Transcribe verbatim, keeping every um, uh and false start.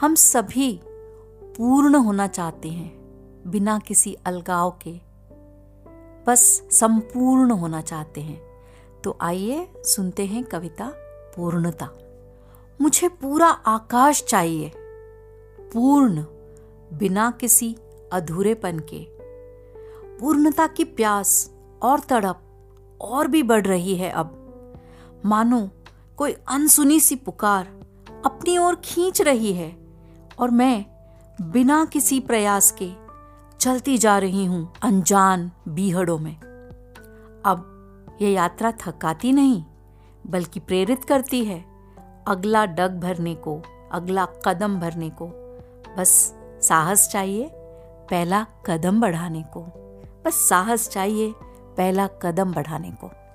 हम सभी पूर्ण होना चाहते हैं, बिना किसी अलगाव के, बस संपूर्ण होना चाहते हैं। तो आइए सुनते हैं कविता पूर्णता। मुझे पूरा आकाश चाहिए, पूर्ण, बिना किसी अधूरेपन के। पूर्णता की प्यास और तड़प और भी बढ़ रही है अब, मानो कोई अनसुनी सी पुकार अपनी ओर खींच रही है, और मैं बिना किसी प्रयास के चलती जा रही हूं अनजान बीहड़ों में। अब यह यात्रा थकाती नहीं, बल्कि प्रेरित करती है अगला डग भरने को, अगला कदम भरने को। बस साहस चाहिए पहला कदम बढ़ाने को, बस साहस चाहिए पहला कदम बढ़ाने को।